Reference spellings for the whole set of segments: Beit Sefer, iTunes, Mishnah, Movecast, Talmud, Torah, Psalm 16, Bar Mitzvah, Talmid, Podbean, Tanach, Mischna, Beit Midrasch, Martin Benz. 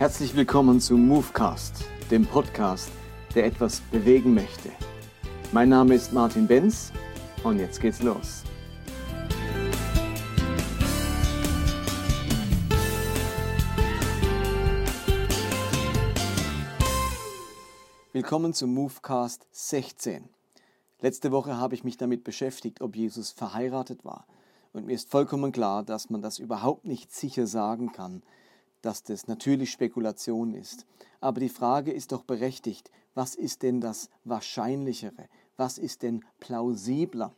Herzlich willkommen zu Movecast, dem Podcast, der etwas bewegen möchte. Mein Name ist Martin Benz und jetzt geht's los. Willkommen zu Movecast 16. Letzte Woche habe ich mich damit beschäftigt, ob Jesus verheiratet war. Und mir ist vollkommen klar, dass man das überhaupt nicht sicher sagen kann, dass das natürlich Spekulation ist. Aber die Frage ist doch berechtigt, was ist denn das Wahrscheinlichere? Was ist denn plausibler?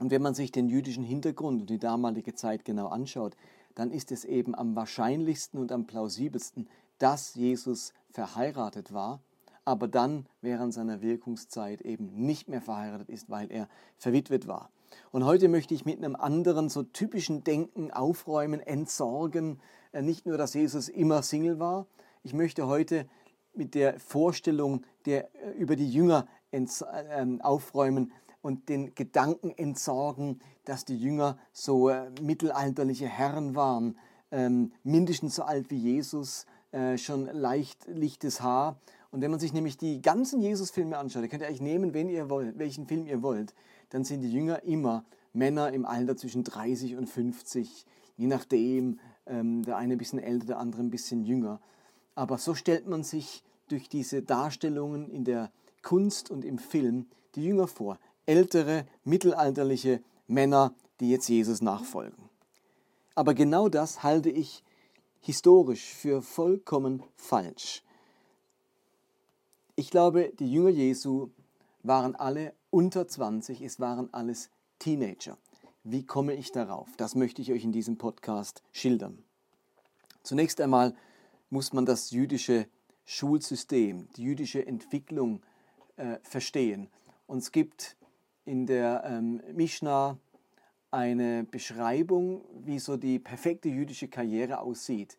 Und wenn man sich den jüdischen Hintergrund und die damalige Zeit genau anschaut, dann ist es eben am wahrscheinlichsten und am plausibelsten, dass Jesus verheiratet war, aber dann während seiner Wirkungszeit eben nicht mehr verheiratet ist, weil er verwitwet war. Und heute möchte ich mit einem anderen, so typischen Denken aufräumen, entsorgen. Nicht nur, dass Jesus immer Single war. Ich möchte heute mit der Vorstellung über die Jünger aufräumen und den Gedanken entsorgen, dass die Jünger so mittelalterliche Herren waren, mindestens so alt wie Jesus, schon leicht lichtes Haar. Und wenn man sich nämlich die ganzen Jesus-Filme anschaut, ihr könnt eigentlich nehmen, wen ihr wollt, welchen Film ihr wollt, dann sind die Jünger immer Männer im Alter zwischen 30 und 50, je nachdem, der eine ein bisschen älter, der andere ein bisschen jünger. Aber so stellt man sich durch diese Darstellungen in der Kunst und im Film die Jünger vor. Ältere, mittelalterliche Männer, die jetzt Jesus nachfolgen. Aber genau das halte ich historisch für vollkommen falsch. Ich glaube, die Jünger Jesu waren alle unter 20, es waren alles Teenager. Wie komme ich darauf? Das möchte ich euch in diesem Podcast schildern. Zunächst einmal muss man das jüdische Schulsystem, die jüdische Entwicklung verstehen. Und es gibt in der Mishnah eine Beschreibung, wie so die perfekte jüdische Karriere aussieht.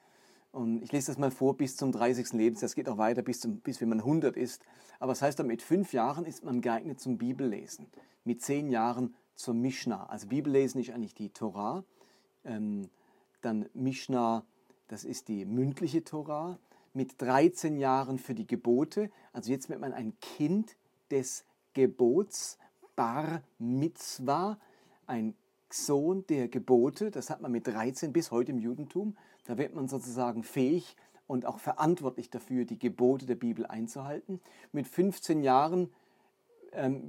Und ich lese das mal vor, bis zum 30. Lebensjahr, das geht auch weiter, bis wenn man 100 ist. Aber das heißt dann, mit 5 Jahren ist man geeignet zum Bibellesen, mit 10 Jahren zur Mishnah. Also Bibellesen ist eigentlich die Torah, dann Mishnah, das ist die mündliche Torah, mit 13 Jahren für die Gebote. Also jetzt wird man ein Kind des Gebots, Bar Mitzvah, ein Sohn der Gebote, das hat man mit 13 bis heute im Judentum. Da wird man sozusagen fähig und auch verantwortlich dafür, die Gebote der Bibel einzuhalten. Mit 15 Jahren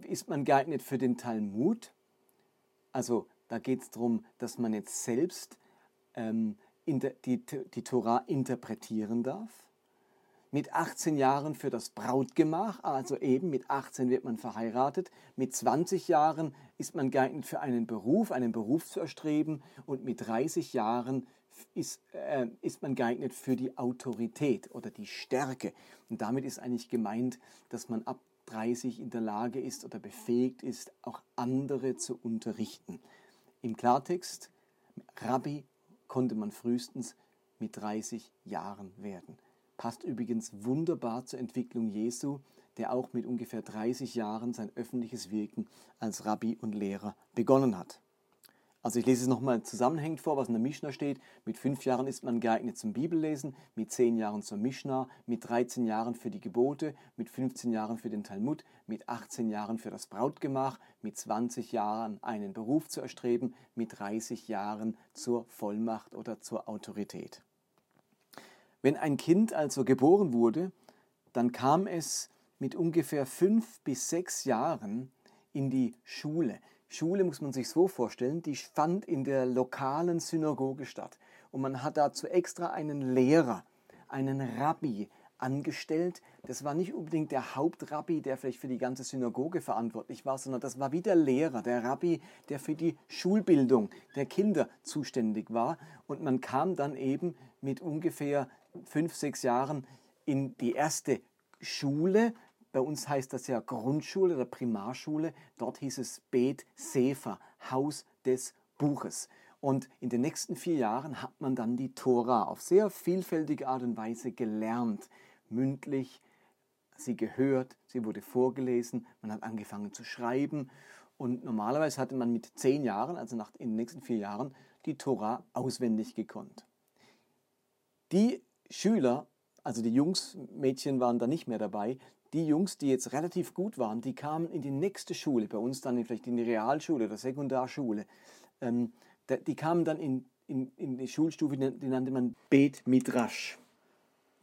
ist man geeignet für den Talmud. Also da geht es darum, dass man jetzt selbst die Torah interpretieren darf. Mit 18 Jahren für das Brautgemach, also eben mit 18 wird man verheiratet. Mit 20 Jahren ist man geeignet für einen Beruf zu erstreben. Und mit 30 Jahren ist man geeignet für die Autorität oder die Stärke. Und damit ist eigentlich gemeint, dass man ab 30 in der Lage ist oder befähigt ist, auch andere zu unterrichten. Im Klartext, Rabbi konnte man frühestens mit 30 Jahren werden. Passt übrigens wunderbar zur Entwicklung Jesu, der auch mit ungefähr 30 Jahren sein öffentliches Wirken als Rabbi und Lehrer begonnen hat. Also ich lese es nochmal zusammenhängend vor, was in der Mischna steht. Mit 5 Jahren ist man geeignet zum Bibellesen, mit 10 Jahren zur Mischna, mit 13 Jahren für die Gebote, mit 15 Jahren für den Talmud, mit 18 Jahren für das Brautgemach, mit 20 Jahren einen Beruf zu erstreben, mit 30 Jahren zur Vollmacht oder zur Autorität. Wenn ein Kind also geboren wurde, dann kam es mit ungefähr 5 bis 6 Jahren in die Schule. Schule muss man sich so vorstellen, die fand in der lokalen Synagoge statt. Und man hat dazu extra einen Lehrer, einen Rabbi angestellt. Das war nicht unbedingt der Hauptrabbi, der vielleicht für die ganze Synagoge verantwortlich war, sondern das war wie der Lehrer, der Rabbi, der für die Schulbildung der Kinder zuständig war. Und man kam dann eben mit ungefähr 5, 6 Jahren in die erste Schule. Bei uns heißt das ja Grundschule oder Primarschule. Dort hieß es Beit Sefer, Haus des Buches. Und in den nächsten 4 Jahren hat man dann die Torah auf sehr vielfältige Art und Weise gelernt. Mündlich, sie gehört, sie wurde vorgelesen, man hat angefangen zu schreiben. Und normalerweise hatte man mit 10 Jahren, also in den nächsten 4 Jahren, die Torah auswendig gekonnt. Die Schüler also die Jungs, Mädchen waren da nicht mehr dabei, die Jungs, die jetzt relativ gut waren, die kamen in die nächste Schule, bei uns dann vielleicht in die Realschule oder Sekundarschule, die kamen dann in die Schulstufe, die nannte man Beit Midrasch.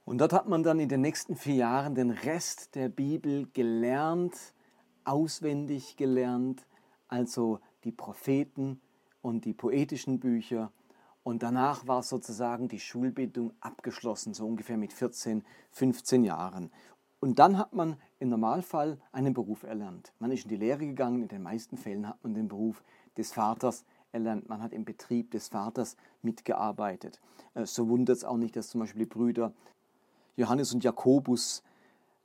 Und dort hat man dann in den nächsten 4 Jahren den Rest der Bibel gelernt, auswendig gelernt, also die Propheten und die poetischen Bücher. Und danach war sozusagen die Schulbildung abgeschlossen, so ungefähr mit 14, 15 Jahren. Und dann hat man im Normalfall einen Beruf erlernt. Man ist in die Lehre gegangen, in den meisten Fällen hat man den Beruf des Vaters erlernt. Man hat im Betrieb des Vaters mitgearbeitet. So wundert es auch nicht, dass zum Beispiel die Brüder Johannes und Jakobus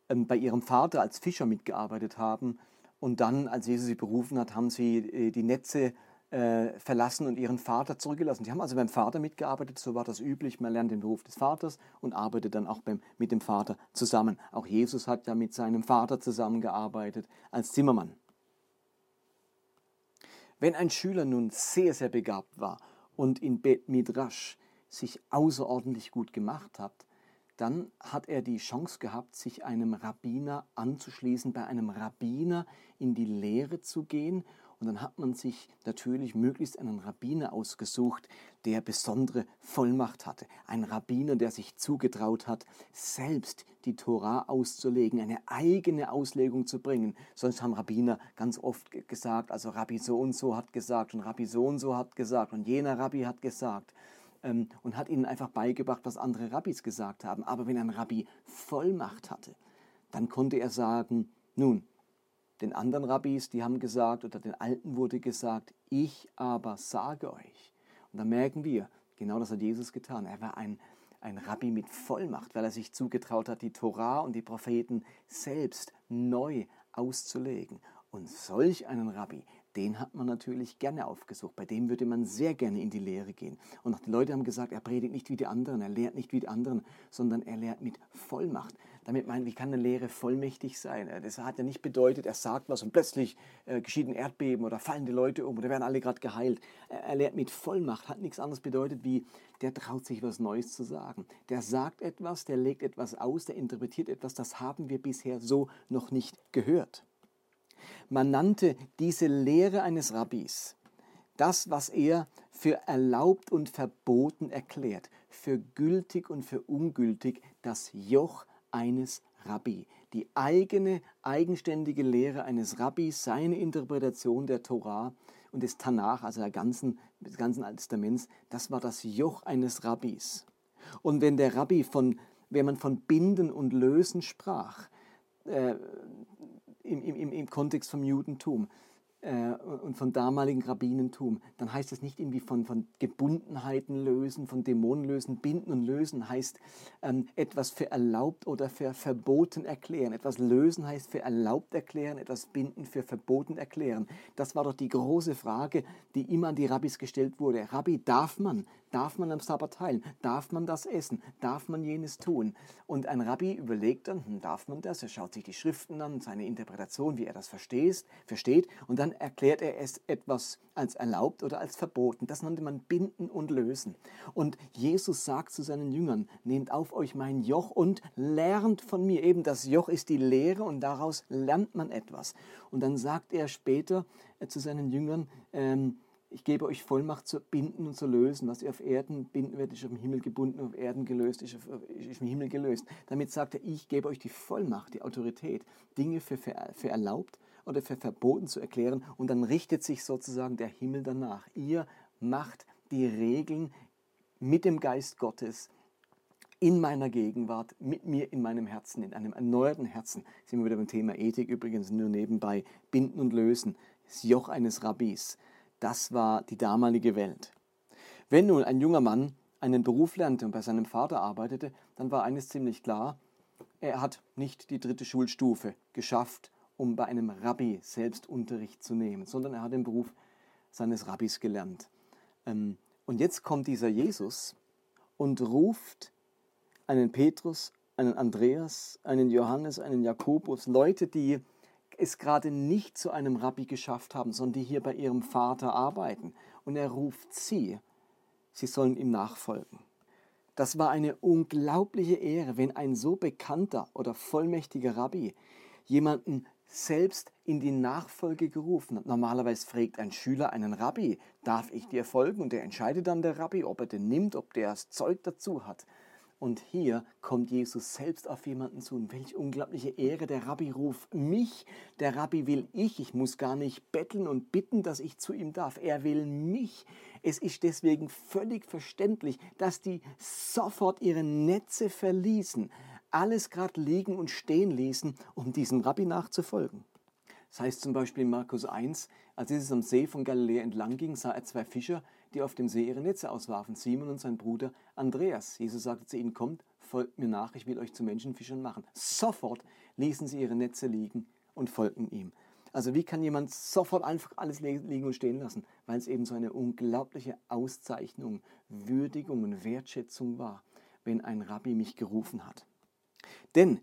bei ihrem Vater als Fischer mitgearbeitet haben und dann, als Jesus sie berufen hat, haben sie die Netze verlassen und ihren Vater zurückgelassen. Die haben also beim Vater mitgearbeitet, so war das üblich. Man lernt den Beruf des Vaters und arbeitet dann auch mit dem Vater zusammen. Auch Jesus hat ja mit seinem Vater zusammengearbeitet als Zimmermann. Wenn ein Schüler nun sehr, sehr begabt war und in Beit Midrasch sich außerordentlich gut gemacht hat, dann hat er die Chance gehabt, sich einem Rabbiner anzuschließen, bei einem Rabbiner in die Lehre zu gehen. Und dann hat man sich natürlich möglichst einen Rabbiner ausgesucht, der besondere Vollmacht hatte. Ein Rabbiner, der sich zugetraut hat, selbst die Torah auszulegen, eine eigene Auslegung zu bringen. Sonst haben Rabbiner ganz oft gesagt, also Rabbi so und so hat gesagt und Rabbi so und so hat gesagt und jener Rabbi hat gesagt. Und hat ihnen einfach beigebracht, was andere Rabbis gesagt haben. Aber wenn ein Rabbi Vollmacht hatte, dann konnte er sagen, nun, den anderen Rabbis, die haben gesagt, oder den Alten wurde gesagt, ich aber sage euch. Und da merken wir, genau das hat Jesus getan. Er war ein Rabbi mit Vollmacht, weil er sich zugetraut hat, die Torah und die Propheten selbst neu auszulegen. Und solch einen Rabbi, den hat man natürlich gerne aufgesucht. Bei dem würde man sehr gerne in die Lehre gehen. Und auch die Leute haben gesagt, er predigt nicht wie die anderen, er lehrt nicht wie die anderen, sondern er lehrt mit Vollmacht. Damit meinen, wie kann eine Lehre vollmächtig sein? Das hat ja nicht bedeutet, er sagt was und plötzlich geschieht ein Erdbeben oder fallen die Leute um oder werden alle gerade geheilt. Er lehrt mit Vollmacht, hat nichts anderes bedeutet wie, der traut sich was Neues zu sagen. Der sagt etwas, der legt etwas aus, der interpretiert etwas, das haben wir bisher so noch nicht gehört. Man nannte diese Lehre eines Rabbis, das, was er für erlaubt und verboten erklärt, für gültig und für ungültig, das Joch eines Rabbi. Die eigene, eigenständige Lehre eines Rabbis, seine Interpretation der Torah und des Tanach, also des ganzen Alten Testaments, das war das Joch eines Rabbis. Und wenn man von Binden und Lösen sprach, im Kontext vom Judentum und vom damaligen Rabbinentum, dann heißt das nicht irgendwie von Gebundenheiten lösen, von Dämonen lösen. Binden und lösen heißt etwas für erlaubt oder für verboten erklären. Etwas lösen heißt für erlaubt erklären, etwas binden für verboten erklären. Das war doch die große Frage, die immer an die Rabbis gestellt wurde. Rabbi, darf man am Sabbat heilen? Darf man das essen? Darf man jenes tun? Und ein Rabbi überlegt dann, darf man das? Er schaut sich die Schriften an, seine Interpretation, wie er das versteht. Und dann erklärt er es etwas als erlaubt oder als verboten. Das nannte man Binden und Lösen. Und Jesus sagt zu seinen Jüngern, nehmt auf euch mein Joch und lernt von mir. Eben das Joch ist die Lehre und daraus lernt man etwas. Und dann sagt er später zu seinen Jüngern, ich gebe euch Vollmacht zu binden und zu lösen. Was ihr auf Erden binden werdet, ist im Himmel gebunden, auf Erden gelöst, ist im Himmel gelöst. Damit sagt er, ich gebe euch die Vollmacht, die Autorität, Dinge für erlaubt oder für verboten zu erklären. Und dann richtet sich sozusagen der Himmel danach. Ihr macht die Regeln mit dem Geist Gottes in meiner Gegenwart, mit mir in meinem Herzen, in einem erneuerten Herzen. Sind wir wieder beim Thema Ethik, übrigens nur nebenbei. Binden und lösen, das Joch eines Rabbis. Das war die damalige Welt. Wenn nun ein junger Mann einen Beruf lernte und bei seinem Vater arbeitete, dann war eines ziemlich klar, er hat nicht die 3. Schulstufe geschafft, um bei einem Rabbi selbst Unterricht zu nehmen, sondern er hat den Beruf seines Rabbis gelernt. Und jetzt kommt dieser Jesus und ruft einen Petrus, einen Andreas, einen Johannes, einen Jakobus, Leute, die es gerade nicht zu einem Rabbi geschafft haben, sondern die hier bei ihrem Vater arbeiten. Und er ruft sie, sie sollen ihm nachfolgen. Das war eine unglaubliche Ehre, wenn ein so bekannter oder vollmächtiger Rabbi jemanden selbst in die Nachfolge gerufen hat. Normalerweise fragt ein Schüler einen Rabbi, darf ich dir folgen? Und der entscheidet dann der Rabbi, ob er den nimmt, ob der das Zeug dazu hat. Und hier kommt Jesus selbst auf jemanden zu. Und welch unglaubliche Ehre, der Rabbi ruft mich, der Rabbi will ich muss gar nicht betteln und bitten, dass ich zu ihm darf. Er will mich. Es ist deswegen völlig verständlich, dass die sofort ihre Netze verließen, alles gerade liegen und stehen ließen, um diesem Rabbi nachzufolgen. Das heißt zum Beispiel in Markus 1, als Jesus am See von Galiläa entlang ging, sah er zwei Fischer, die auf dem See ihre Netze auswarfen, Simon und sein Bruder Andreas. Jesus sagte zu ihnen, kommt, folgt mir nach, ich will euch zu Menschenfischern machen. Sofort ließen sie ihre Netze liegen und folgten ihm. Also wie kann jemand sofort einfach alles liegen und stehen lassen? Weil es eben so eine unglaubliche Auszeichnung, Würdigung und Wertschätzung war, wenn ein Rabbi mich gerufen hat. Denn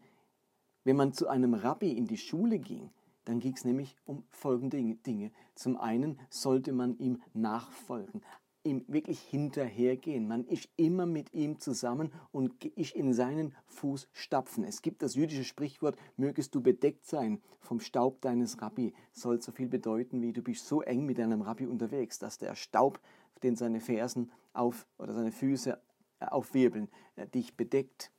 wenn man zu einem Rabbi in die Schule ging, dann ging es nämlich um folgende Dinge. Zum einen sollte man ihm nachfolgen, ihm wirklich hinterhergehen. Man ist immer mit ihm zusammen und ist in seinen Fußstapfen. Es gibt das jüdische Sprichwort, mögest du bedeckt sein vom Staub deines Rabbi. Soll so viel bedeuten, wie du bist so eng mit deinem Rabbi unterwegs, dass der Staub, den seine Fersen oder seine Füße aufwirbeln, dich bedeckt.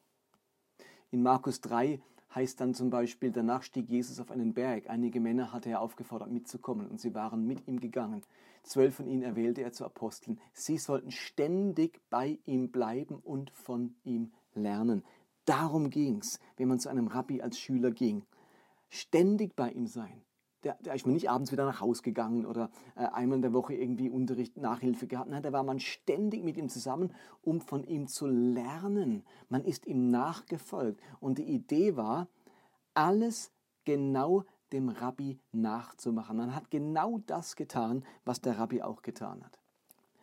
In Markus 3 heißt dann zum Beispiel, danach stieg Jesus auf einen Berg. Einige Männer hatte er aufgefordert, mitzukommen, und sie waren mit ihm gegangen. 12 von ihnen erwählte er zu Aposteln. Sie sollten ständig bei ihm bleiben und von ihm lernen. Darum ging's, wenn man zu einem Rabbi als Schüler ging. Ständig bei ihm sein. Der ist man nicht abends wieder nach Hause gegangen oder einmal in der Woche irgendwie Unterricht, Nachhilfe gehabt. Nein, da war man ständig mit ihm zusammen, um von ihm zu lernen. Man ist ihm nachgefolgt. Und die Idee war, alles genau dem Rabbi nachzumachen. Man hat genau das getan, was der Rabbi auch getan hat.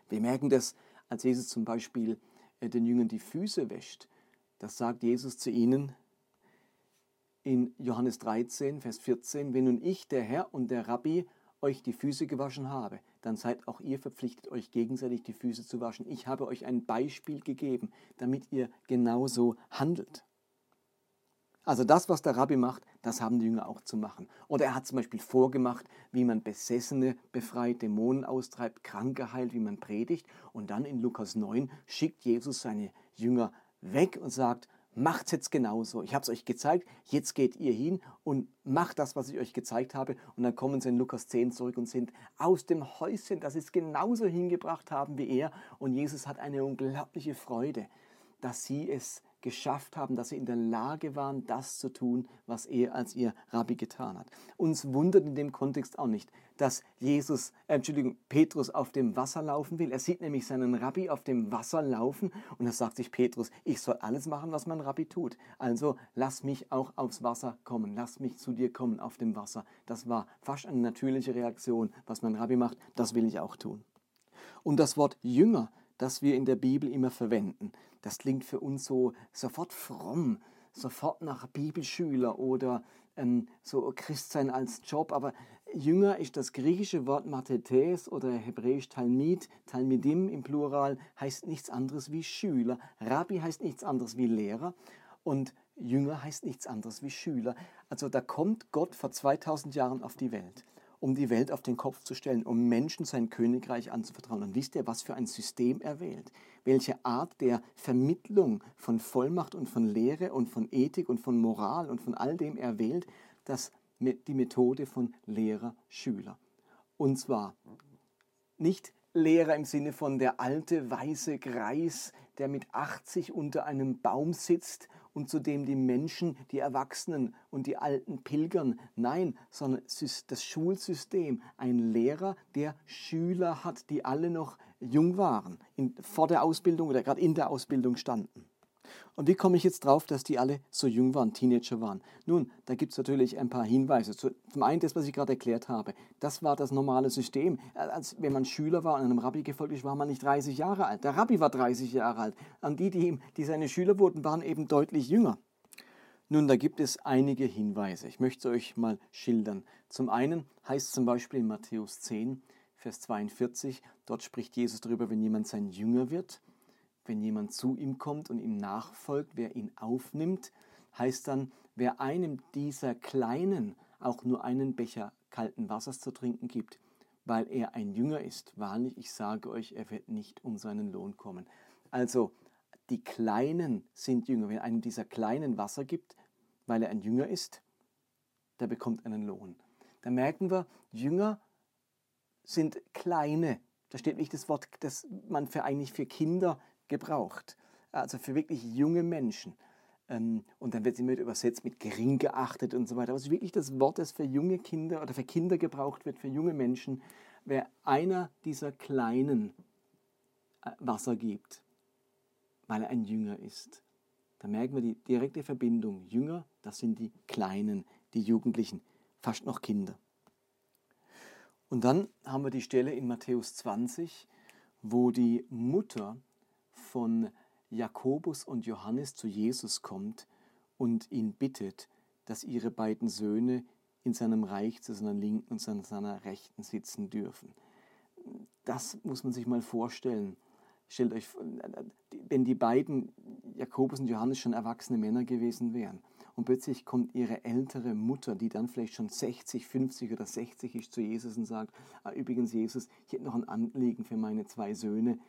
Wir merken das, als Jesus zum Beispiel den Jüngern die Füße wäscht. Das sagt Jesus zu ihnen, in Johannes 13, Vers 14, wenn nun ich, der Herr und der Rabbi, euch die Füße gewaschen habe, dann seid auch ihr verpflichtet, euch gegenseitig die Füße zu waschen. Ich habe euch ein Beispiel gegeben, damit ihr genauso handelt. Also das, was der Rabbi macht, das haben die Jünger auch zu machen. Oder er hat zum Beispiel vorgemacht, wie man Besessene befreit, Dämonen austreibt, Kranke heilt, wie man predigt. Und dann in Lukas 9 schickt Jesus seine Jünger weg und sagt, macht's jetzt genauso. Ich habe es euch gezeigt, jetzt geht ihr hin und macht das, was ich euch gezeigt habe. Und dann kommen sie in Lukas 10 zurück und sind aus dem Häuschen, dass sie es genauso hingebracht haben wie er. Und Jesus hat eine unglaubliche Freude, dass sie es geschafft haben, dass sie in der Lage waren, das zu tun, was er als ihr Rabbi getan hat. Uns wundert in dem Kontext auch nicht, dass Petrus auf dem Wasser laufen will. Er sieht nämlich seinen Rabbi auf dem Wasser laufen und da sagt sich Petrus, ich soll alles machen, was mein Rabbi tut. Also lass mich auch aufs Wasser kommen, lass mich zu dir kommen auf dem Wasser. Das war fast eine natürliche Reaktion. Was mein Rabbi macht, das will ich auch tun. Und das Wort Jünger, das wir in der Bibel immer verwenden, das klingt für uns so sofort fromm, sofort nach Bibelschüler oder so Christsein als Job, aber Jünger ist das griechische Wort Mathetes oder hebräisch Talmid, Talmidim im Plural, heißt nichts anderes wie Schüler. Rabbi heißt nichts anderes wie Lehrer und Jünger heißt nichts anderes wie Schüler. Also da kommt Gott vor 2000 Jahren auf die Welt, um die Welt auf den Kopf zu stellen, um Menschen sein Königreich anzuvertrauen. Und wisst ihr, was für ein System er wählt? Welche Art der Vermittlung von Vollmacht und von Lehre und von Ethik und von Moral und von all dem er wählt, dass die Methode von Lehrer-Schüler. Und zwar nicht Lehrer im Sinne von der alte, weiße Greis, der mit 80 unter einem Baum sitzt und zu dem die Menschen, die Erwachsenen und die Alten pilgern. Nein, sondern das Schulsystem. Ein Lehrer, der Schüler hat, die alle noch jung waren, vor der Ausbildung oder gerade in der Ausbildung standen. Und wie komme ich jetzt drauf, dass die alle so jung waren, Teenager waren? Nun, da gibt es natürlich ein paar Hinweise. Zum einen das, was ich gerade erklärt habe. Das war das normale System. Als wenn man Schüler war und einem Rabbi gefolgt ist, war man nicht 30 Jahre alt. Der Rabbi war 30 Jahre alt. Und die seine Schüler wurden, waren eben deutlich jünger. Nun, da gibt es einige Hinweise. Ich möchte euch mal schildern. Zum einen heißt zum Beispiel in Matthäus 10, Vers 42, dort spricht Jesus darüber, wenn jemand sein Jünger wird, wenn jemand zu ihm kommt und ihm nachfolgt, wer ihn aufnimmt, heißt dann, wer einem dieser Kleinen auch nur einen Becher kalten Wassers zu trinken gibt, weil er ein Jünger ist. Wahrlich, ich sage euch, er wird nicht um seinen Lohn kommen. Also, die Kleinen sind Jünger. Wer einem dieser Kleinen Wasser gibt, weil er ein Jünger ist, der bekommt einen Lohn. Da merken wir, Jünger sind Kleine. Da steht nicht das Wort, das man eigentlich für Kinder gebraucht. Also für wirklich junge Menschen. Und dann wird es immer übersetzt mit gering geachtet und so weiter. Aber es ist wirklich das Wort, das für junge Kinder oder für Kinder gebraucht wird, für junge Menschen. Wer einer dieser Kleinen Wasser gibt, weil er ein Jünger ist. Da merken wir die direkte Verbindung. Jünger, das sind die Kleinen, die Jugendlichen, fast noch Kinder. Und dann haben wir die Stelle in Matthäus 20, wo die Mutter von Jakobus und Johannes zu Jesus kommt und ihn bittet, dass ihre beiden Söhne in seinem Reich zu seiner Linken und zu seiner Rechten sitzen dürfen. Das muss man sich mal vorstellen. Stellt euch, wenn die beiden, Jakobus und Johannes, schon erwachsene Männer gewesen wären und plötzlich kommt ihre ältere Mutter, die dann vielleicht schon 60, 50 oder 60 ist, zu Jesus und sagt, übrigens Jesus, ich hätte noch ein Anliegen für meine zwei Söhne.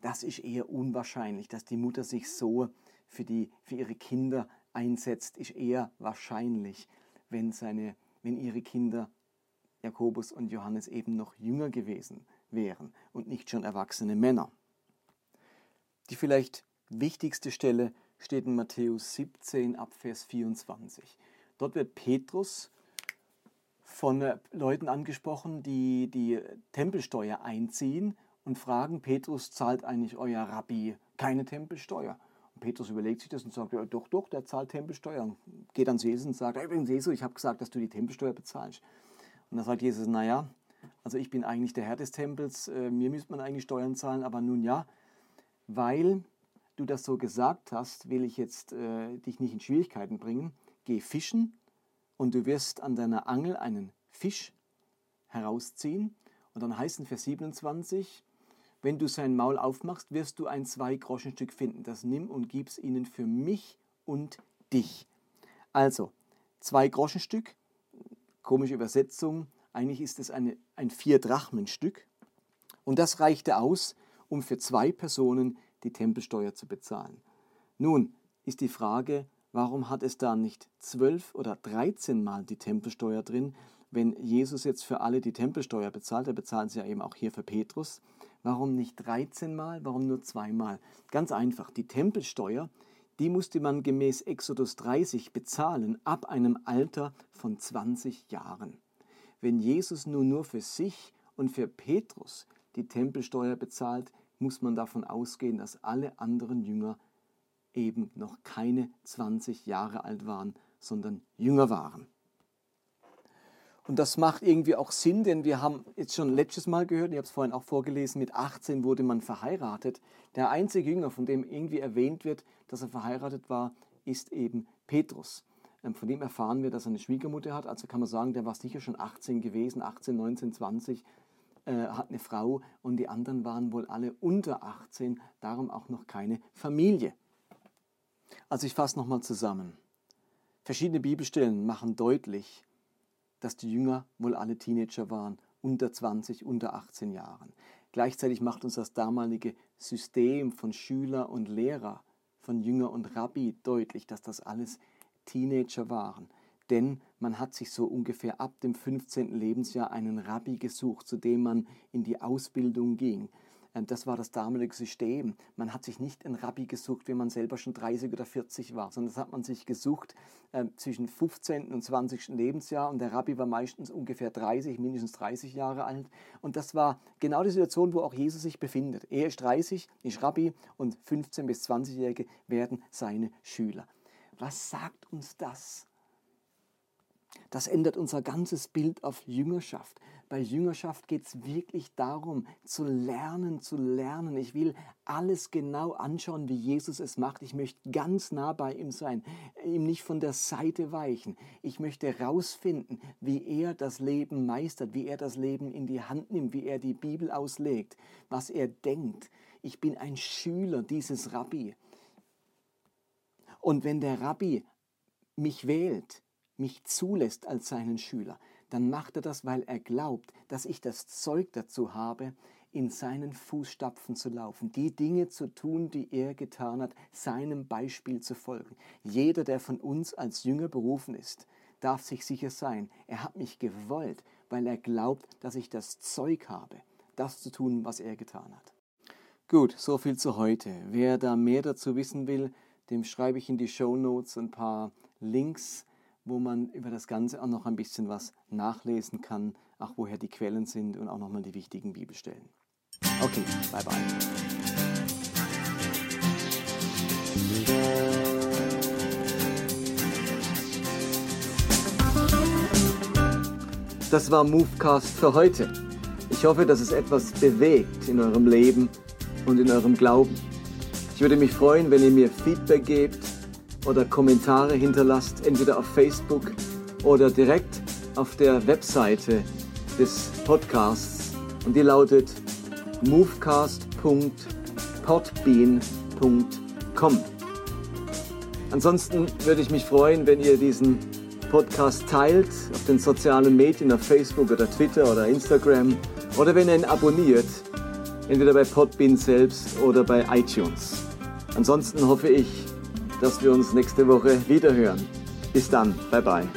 Das ist eher unwahrscheinlich, dass die Mutter sich so für ihre Kinder einsetzt, ist eher wahrscheinlich, wenn ihre Kinder, Jakobus und Johannes, eben noch jünger gewesen wären und nicht schon erwachsene Männer. Die vielleicht wichtigste Stelle steht in Matthäus 17 ab Vers 24. Dort wird Petrus von Leuten angesprochen, die die Tempelsteuer einziehen und fragen, Petrus, zahlt eigentlich euer Rabbi keine Tempelsteuer? Und Petrus überlegt sich das und sagt, ja, doch, der zahlt Tempelsteuer. Und geht an Jesus und sagt, übrigens Jesus, ich habe gesagt, dass du die Tempelsteuer bezahlst. Und dann sagt Jesus, naja, also ich bin eigentlich der Herr des Tempels, mir müsste man eigentlich Steuern zahlen, aber nun ja, weil du das so gesagt hast, will ich jetzt dich nicht in Schwierigkeiten bringen. Geh fischen und du wirst an deiner Angel einen Fisch herausziehen. Und dann heißt in Vers 27, wenn du sein Maul aufmachst, wirst du ein 2-Groschen-Stück finden. Das nimm und gib's ihnen für mich und dich. Also, 2-Groschen-Stück, komische Übersetzung, eigentlich ist es ein 4-Drachmen-Stück. Und das reichte aus, um für 2 Personen die Tempelsteuer zu bezahlen. Nun ist die Frage, warum hat es da nicht 12 oder 13 Mal die Tempelsteuer drin, wenn Jesus jetzt für alle die Tempelsteuer bezahlt, er bezahlt sie ja eben auch hier für Petrus, warum nicht 13 Mal, warum nur 2 Mal? Ganz einfach, die Tempelsteuer, die musste man gemäß Exodus 30 bezahlen, ab einem Alter von 20 Jahren. Wenn Jesus nun nur für sich und für Petrus die Tempelsteuer bezahlt, muss man davon ausgehen, dass alle anderen Jünger eben noch keine 20 Jahre alt waren, sondern jünger waren. Und das macht irgendwie auch Sinn, denn wir haben jetzt schon letztes Mal gehört, ich habe es vorhin auch vorgelesen, mit 18 wurde man verheiratet. Der einzige Jünger, von dem irgendwie erwähnt wird, dass er verheiratet war, ist eben Petrus. Von dem erfahren wir, dass er eine Schwiegermutter hat, also kann man sagen, der war sicher schon 18 gewesen, 18, 19, 20 hat eine Frau und die anderen waren wohl alle unter 18, darum auch noch keine Familie. Also ich fasse nochmal zusammen. Verschiedene Bibelstellen machen deutlich, dass die Jünger wohl alle Teenager waren, unter 20, unter 18 Jahren. Gleichzeitig macht uns das damalige System von Schüler und Lehrer, von Jünger und Rabbi deutlich, dass das alles Teenager waren. Denn man hat sich so ungefähr ab dem 15. Lebensjahr einen Rabbi gesucht, zu dem man in die Ausbildung ging. Das war das damalige System. Man hat sich nicht einen Rabbi gesucht, wenn man selber schon 30 oder 40 war, sondern das hat man sich gesucht zwischen 15. und 20. Lebensjahr. Und der Rabbi war meistens ungefähr 30, mindestens 30 Jahre alt. Und das war genau die Situation, wo auch Jesus sich befindet. Er ist 30, ist Rabbi und 15- bis 20-Jährige werden seine Schüler. Was sagt uns das? Das ändert unser ganzes Bild auf Jüngerschaft. Bei Jüngerschaft geht es wirklich darum, zu lernen, zu lernen. Ich will alles genau anschauen, wie Jesus es macht. Ich möchte ganz nah bei ihm sein, ihm nicht von der Seite weichen. Ich möchte herausfinden, wie er das Leben meistert, wie er das Leben in die Hand nimmt, wie er die Bibel auslegt, was er denkt. ich bin ein Schüler dieses Rabbi. Und wenn der Rabbi mich wählt, mich zulässt als seinen Schüler, dann macht er das, weil er glaubt, dass ich das Zeug dazu habe, in seinen Fußstapfen zu laufen, die Dinge zu tun, die er getan hat, seinem Beispiel zu folgen. Jeder, der von uns als Jünger berufen ist, darf sich sicher sein, er hat mich gewollt, weil er glaubt, dass ich das Zeug habe, das zu tun, was er getan hat. Gut, so viel zu heute. Wer da mehr dazu wissen will, dem schreibe ich in die Shownotes ein paar Links, wo man über das Ganze auch noch ein bisschen was nachlesen kann, auch woher die Quellen sind und auch nochmal die wichtigen Bibelstellen. Okay, bye bye. Das war Movecast für heute. Ich hoffe, dass es etwas bewegt in eurem Leben und in eurem Glauben. Ich würde mich freuen, wenn ihr mir Feedback gebt oder Kommentare hinterlasst, entweder auf Facebook oder direkt auf der Webseite des Podcasts. Und die lautet movecast.podbean.com. Ansonsten würde ich mich freuen, wenn ihr diesen Podcast teilt auf den sozialen Medien, auf Facebook oder Twitter oder Instagram, oder wenn ihr ihn abonniert, entweder bei Podbean selbst oder bei iTunes. Ansonsten hoffe ich, dass wir uns nächste Woche wiederhören. Bis dann, bye bye.